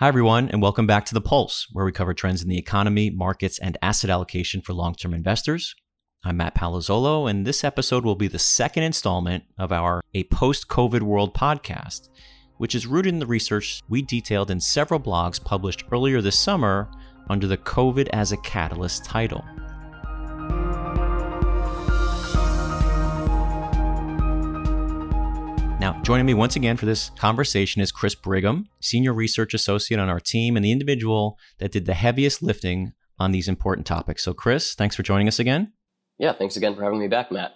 Hi, everyone, and welcome back to The Pulse, where we cover trends in the economy, markets, and asset allocation for long-term investors. I'm Matt Palazzolo, and this episode will be the second installment of our A Post-COVID World podcast, which is rooted in the research we detailed in several blogs published earlier this summer under the COVID as a Catalyst title. Now, joining me once again for this conversation is Chris Brigham, Senior Research Associate on our team and the individual that did the heaviest lifting on these important topics. So Chris, thanks for joining us again. Yeah, thanks again for having me back, Matt.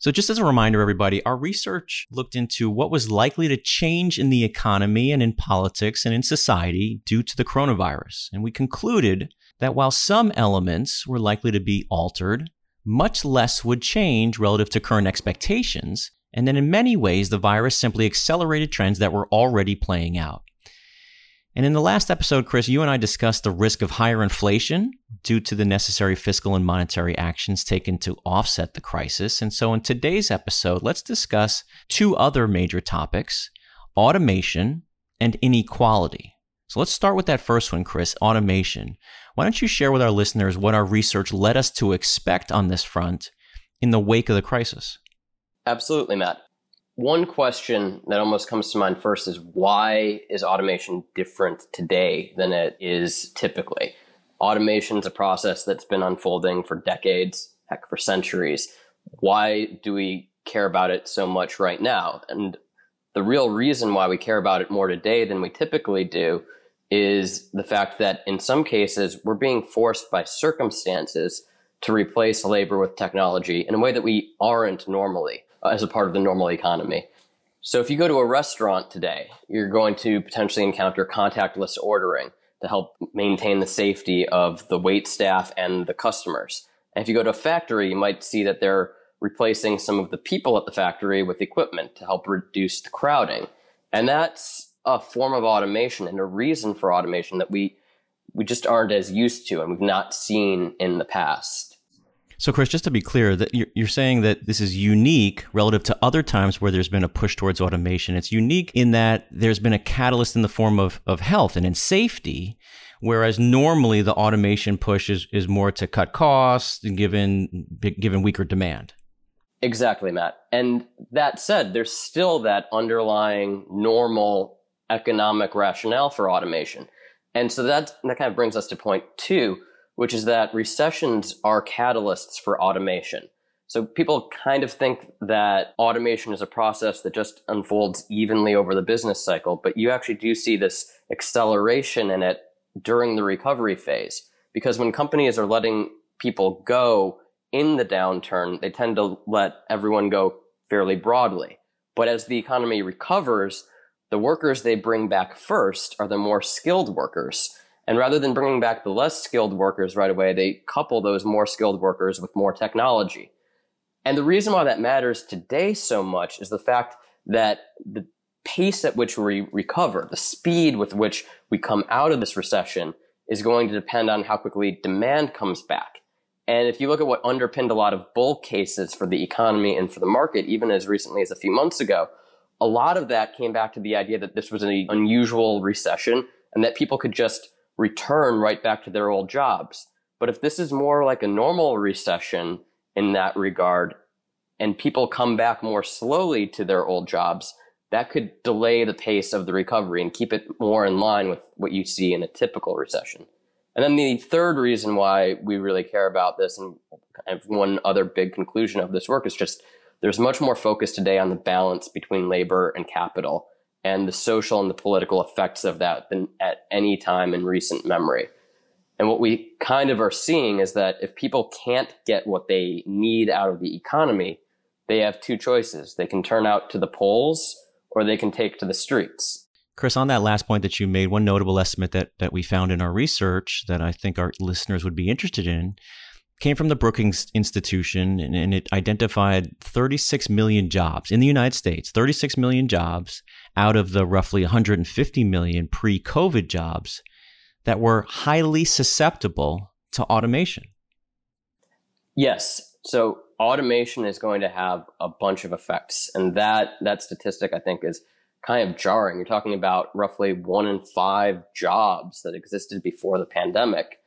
So just as a reminder, everybody, our research looked into what was likely to change in the economy and in politics and in society due to the coronavirus. And we concluded that while some elements were likely to be altered, much less would change relative to current expectations. And then in many ways, the virus simply accelerated trends that were already playing out. And in the last episode, Chris, you and I discussed the risk of higher inflation due to the necessary fiscal and monetary actions taken to offset the crisis. And so in today's episode, let's discuss two other major topics, automation and inequality. So let's start with that first one, Chris, automation. Why don't you share with our listeners what our research led us to expect on this front in the wake of the crisis? Absolutely, Matt. One question that almost comes to mind first is, why is automation different today than it is typically? Automation is a process that's been unfolding for decades, heck, for centuries. Why do we care about it so much right now? And the real reason why we care about it more today than we typically do is the fact that in some cases, we're being forced by circumstances to replace labor with technology in a way that we aren't normally, as a part of the normal economy. So if you go to a restaurant today, you're going to potentially encounter contactless ordering to help maintain the safety of the wait staff and the customers. And if you go to a factory, you might see that they're replacing some of the people at the factory with equipment to help reduce the crowding. And that's a form of automation and a reason for automation that we just aren't as used to and we've not seen in the past. So, Chris, just to be clear, that you're saying that this is unique relative to other times where there's been a push towards automation. It's unique in that there's been a catalyst in the form of health and in safety, whereas normally the automation push is more to cut costs and given weaker demand. Exactly, Matt. And that said, there's still that underlying normal economic rationale for automation. And so that kind of brings us to point two, which is that recessions are catalysts for automation. So people kind of think that automation is a process that just unfolds evenly over the business cycle, but you actually do see this acceleration in it during the recovery phase. Because when companies are letting people go in the downturn, they tend to let everyone go fairly broadly. But as the economy recovers, the workers they bring back first are the more skilled workers. And rather than bringing back the less skilled workers right away, they couple those more skilled workers with more technology. And the reason why that matters today so much is the fact that the pace at which we recover, the speed with which we come out of this recession, is going to depend on how quickly demand comes back. And if you look at what underpinned a lot of bull cases for the economy and for the market, even as recently as a few months ago, a lot of that came back to the idea that this was an unusual recession and that people could just return right back to their old jobs. But if this is more like a normal recession in that regard, and people come back more slowly to their old jobs, that could delay the pace of the recovery and keep it more in line with what you see in a typical recession. And then the third reason why we really care about this, and kind of one other big conclusion of this work, is just there's much more focus today on the balance between labor and capital, and the social and the political effects of that than at any time in recent memory. And what we kind of are seeing is that if people can't get what they need out of the economy, they have two choices. They can turn out to the polls or they can take to the streets. Chris, on that last point that you made, one notable estimate that we found in our research that I think our listeners would be interested in came from the Brookings Institution, and it identified 36 million jobs in the United States, 36 million jobs out of the roughly 150 million pre-COVID jobs that were highly susceptible to automation. Yes. So automation is going to have a bunch of effects. And that statistic, I think, is kind of jarring. You're talking about roughly 1 in 5 jobs that existed before the pandemic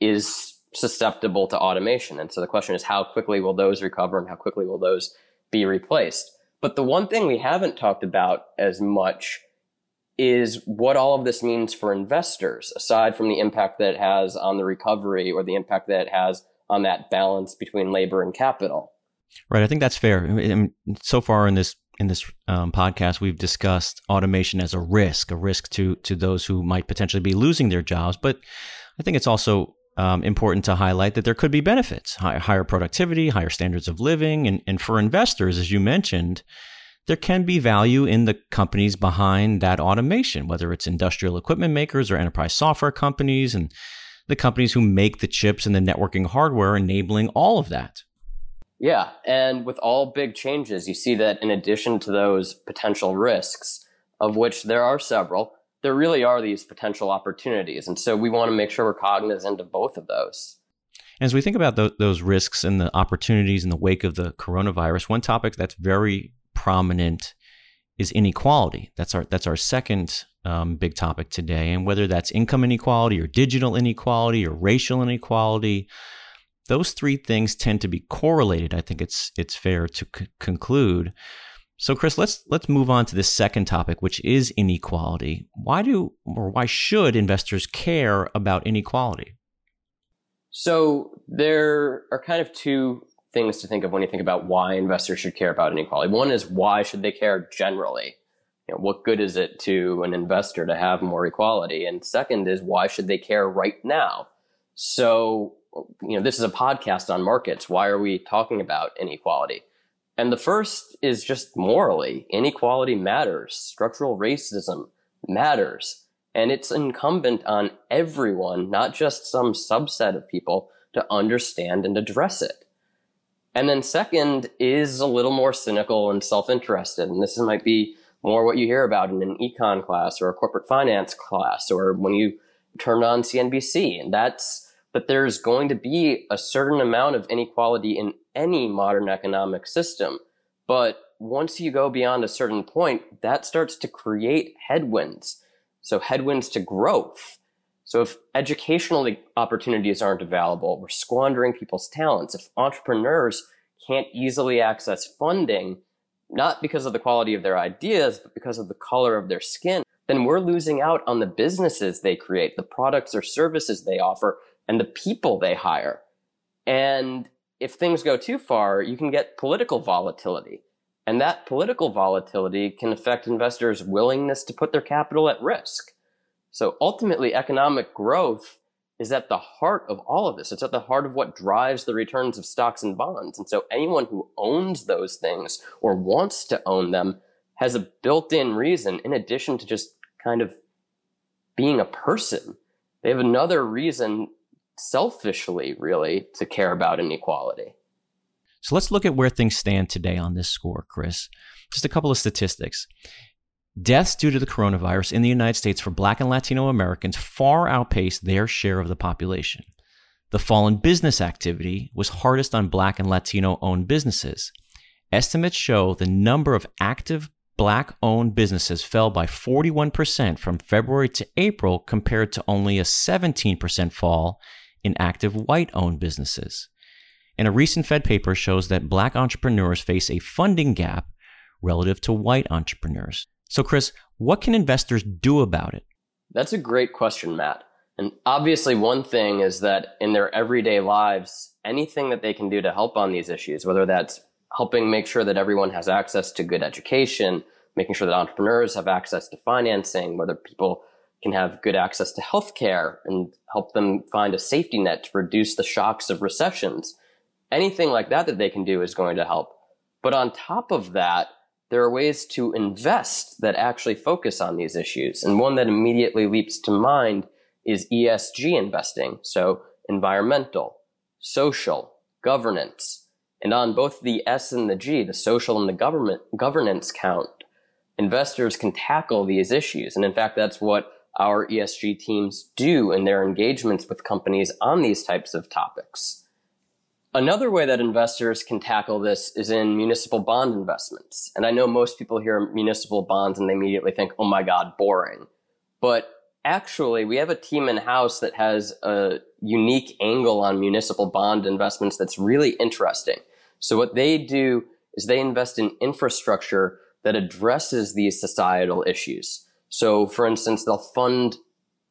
is susceptible to automation. And so the question is, how quickly will those recover and how quickly will those be replaced? But the one thing we haven't talked about as much is what all of this means for investors, aside from the impact that it has on the recovery or the impact that it has on that balance between labor and capital. Right. I think that's fair. And so far in this podcast, we've discussed automation as a risk to those who might potentially be losing their jobs. But I think it's also important to highlight that there could be benefits, higher productivity, higher standards of living. And for investors, as you mentioned, there can be value in the companies behind that automation, whether it's industrial equipment makers or enterprise software companies and the companies who make the chips and the networking hardware enabling all of that. Yeah. And with all big changes, you see that in addition to those potential risks, of which there are several, there really are these potential opportunities. And so we want to make sure we're cognizant of both of those. As we think about those risks and the opportunities in the wake of the coronavirus, one topic that's very prominent is inequality. That's our second big topic today. And whether that's income inequality or digital inequality or racial inequality, those three things tend to be correlated. I think it's fair to conclude. So, Chris, let's move on to the second topic, which is inequality. Why should investors care about inequality? So there are kind of two things to think of when you think about why investors should care about inequality. One is, why should they care generally? You know, what good is it to an investor to have more equality? And second is, why should they care right now? So, you know, this is a podcast on markets. Why are we talking about inequality? And the first is just morally. Inequality matters. Structural racism matters. And it's incumbent on everyone, not just some subset of people, to understand and address it. And then second is a little more cynical and self-interested. And this might be more what you hear about in an econ class or a corporate finance class or when you turn on CNBC. And that's that there's going to be a certain amount of inequality in any modern economic system. But once you go beyond a certain point, that starts to create headwinds. So headwinds to growth. So if educational opportunities aren't available, we're squandering people's talents. If entrepreneurs can't easily access funding, not because of the quality of their ideas, but because of the color of their skin, then we're losing out on the businesses they create, the products or services they offer, and the people they hire. And if things go too far, you can get political volatility. And that political volatility can affect investors' willingness to put their capital at risk. So ultimately, economic growth is at the heart of all of this. It's at the heart of what drives the returns of stocks and bonds. And so anyone who owns those things or wants to own them has a built-in reason, in addition to just kind of being a person. They have another reason, selfishly, really, to care about inequality. So let's look at where things stand today on this score, Chris. Just a couple of statistics. Deaths due to the coronavirus in the United States for Black and Latino Americans far outpaced their share of the population. The fall in business activity was hardest on Black and Latino-owned businesses. Estimates show the number of active Black-owned businesses fell by 41% from February to April, compared to only a 17% fall in active white-owned businesses. And a recent Fed paper shows that Black entrepreneurs face a funding gap relative to white entrepreneurs. So, Chris, what can investors do about it? That's a great question, Matt. And obviously, one thing is that in their everyday lives, anything that they can do to help on these issues, whether that's helping make sure that everyone has access to good education, making sure that entrepreneurs have access to financing, whether people can have good access to healthcare and help them find a safety net to reduce the shocks of recessions, anything like that that they can do is going to help. But on top of that, there are ways to invest that actually focus on these issues. And one that immediately leaps to mind is ESG investing. So environmental, social, governance. And on both the S and the G, the social and the governance count, investors can tackle these issues. And in fact, that's what our ESG teams do in their engagements with companies on these types of topics. Another way that investors can tackle this is in municipal bond investments. And I know most people hear municipal bonds and they immediately think, oh my God, boring. But actually, we have a team in-house that has a unique angle on municipal bond investments that's really interesting. So what they do is they invest in infrastructure that addresses these societal issues. So for instance, they'll fund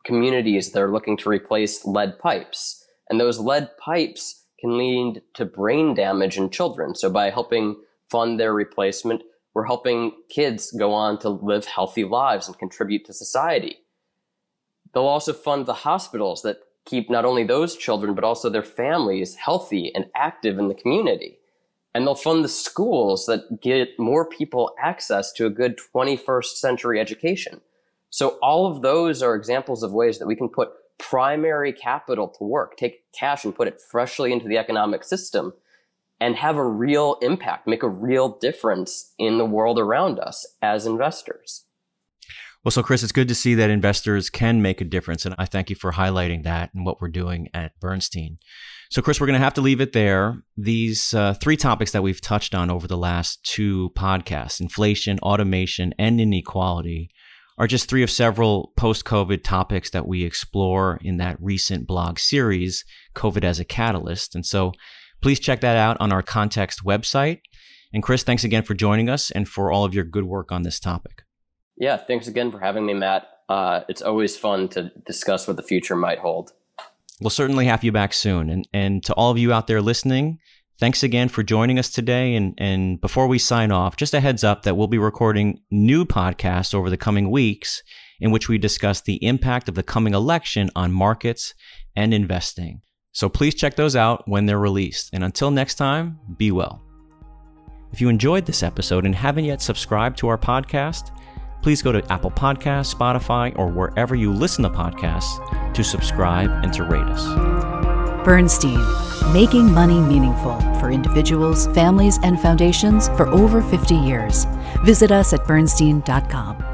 communities that are looking to replace lead pipes. And those lead pipes can lead to brain damage in children. So by helping fund their replacement, we're helping kids go on to live healthy lives and contribute to society. They'll also fund the hospitals that keep not only those children, but also their families healthy and active in the community. And they'll fund the schools that get more people access to a good 21st century education. So all of those are examples of ways that we can put primary capital to work, take cash and put it freshly into the economic system and have a real impact, make a real difference in the world around us as investors. Well, so Chris, it's good to see that investors can make a difference. And I thank you for highlighting that and what we're doing at Bernstein. So Chris, we're going to have to leave it there. These three topics that we've touched on over the last two podcasts, inflation, automation, and inequality, are just three of several post-COVID topics that we explore in that recent blog series, COVID as a Catalyst. And so please check that out on our Context website. And Chris, thanks again for joining us and for all of your good work on this topic. Yeah, thanks again for having me, Matt. It's always fun to discuss what the future might hold. We'll certainly have you back soon. And to all of you out there listening, thanks again for joining us today. And before we sign off, just a heads up that we'll be recording new podcasts over the coming weeks in which we discuss the impact of the coming election on markets and investing. So please check those out when they're released. And until next time, be well. If you enjoyed this episode and haven't yet subscribed to our podcast, please go to Apple Podcasts, Spotify, or wherever you listen to podcasts to subscribe and to rate us. Bernstein, making money meaningful for individuals, families, and foundations for over 50 years. Visit us at Bernstein.com.